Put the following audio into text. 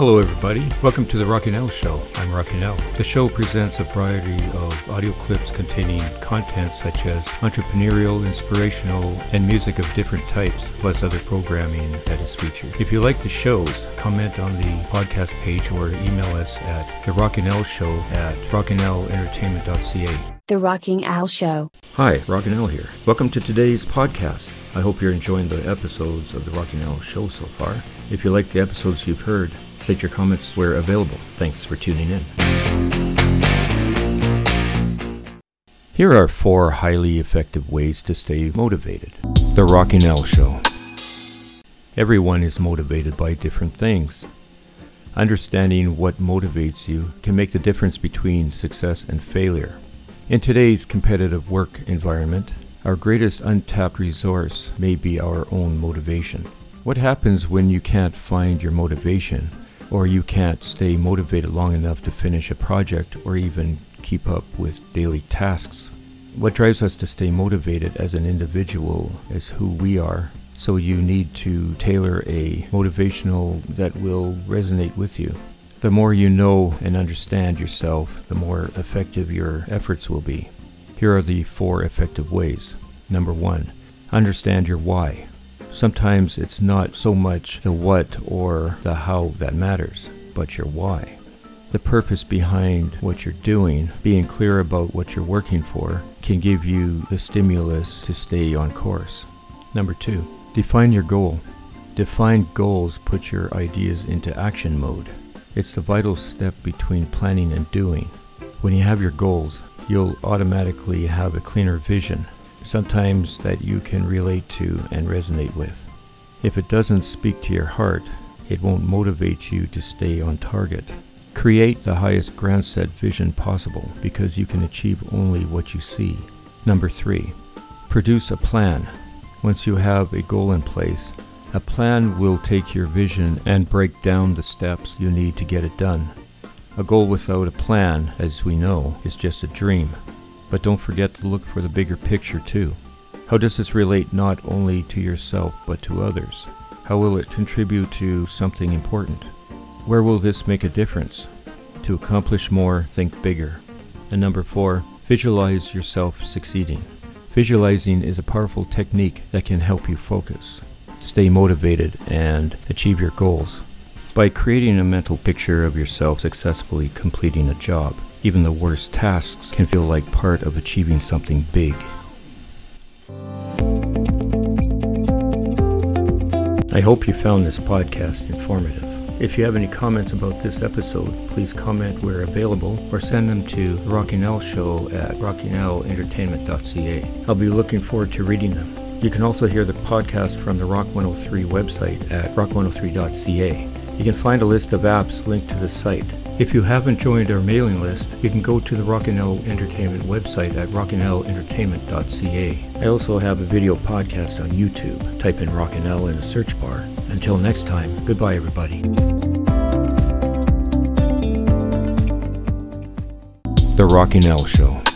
Hello everybody, welcome to The Rocking Al Show. I'm Rocking Al. The show presents a variety of audio clips containing content such as entrepreneurial, inspirational, and music of different types, plus other programming that is featured. If you like the shows, comment on the podcast page or email us at The Rocking Al Show at rockingalentertainment.ca. The Rocking Al Show. Hi, Rocking Al here. Welcome to today's podcast. I hope you're enjoying the episodes of The Rocking Al Show so far. If you like the episodes you've heard, state your comments where available. Thanks for tuning in. Here are 4 highly effective ways to stay motivated. The Rocking Al Show. Everyone is motivated by different things. Understanding what motivates you can make the difference between success and failure. In today's competitive work environment, our greatest untapped resource may be our own motivation. What happens when you can't find your motivation, or you can't stay motivated long enough to finish a project or even keep up with daily tasks? What drives us to stay motivated as an individual is who we are, so you need to tailor a motivational that will resonate with you. The more you know and understand yourself, the more effective your efforts will be. Here are the 4 effective ways. Number 1, understand your why. Sometimes it's not so much the what or the how that matters, but your why. The purpose behind what you're doing, being clear about what you're working for, can give you the stimulus to stay on course. Number 2, define your goal. Defined goals put your ideas into action mode. It's the vital step between planning and doing. When you have your goals, you'll automatically have a cleaner vision, sometimes that you can relate to and resonate with. If it doesn't speak to your heart, it won't motivate you to stay on target. Create the highest ground set vision possible, because you can achieve only what you see. Number 3, produce a plan. Once you have a goal in place, a plan will take your vision and break down the steps you need to get it done. A goal without a plan, as we know, is just a dream. But don't forget to look for the bigger picture too. How does this relate not only to yourself but to others? How will it contribute to something important? Where will this make a difference? To accomplish more, think bigger. And number 4, visualize yourself succeeding. Visualizing is a powerful technique that can help you focus, stay motivated, and achieve your goals. By creating a mental picture of yourself successfully completing a job, even the worst tasks can feel like part of achieving something big. I hope you found this podcast informative. If you have any comments about this episode, please comment where available or send them to The Rocking Al Show at rockingalentertainment.ca. I'll be looking forward to reading them. You can also hear the podcast from the Rock 103 website at rock103.ca. You can find a list of apps linked to the site. If you haven't joined our mailing list, you can go to the Rockin' Al Entertainment website at rockingalentertainment.ca. I also have a video podcast on YouTube. Type in Rockin' Al in the search bar. Until next time, goodbye everybody. The Rocking Al Show.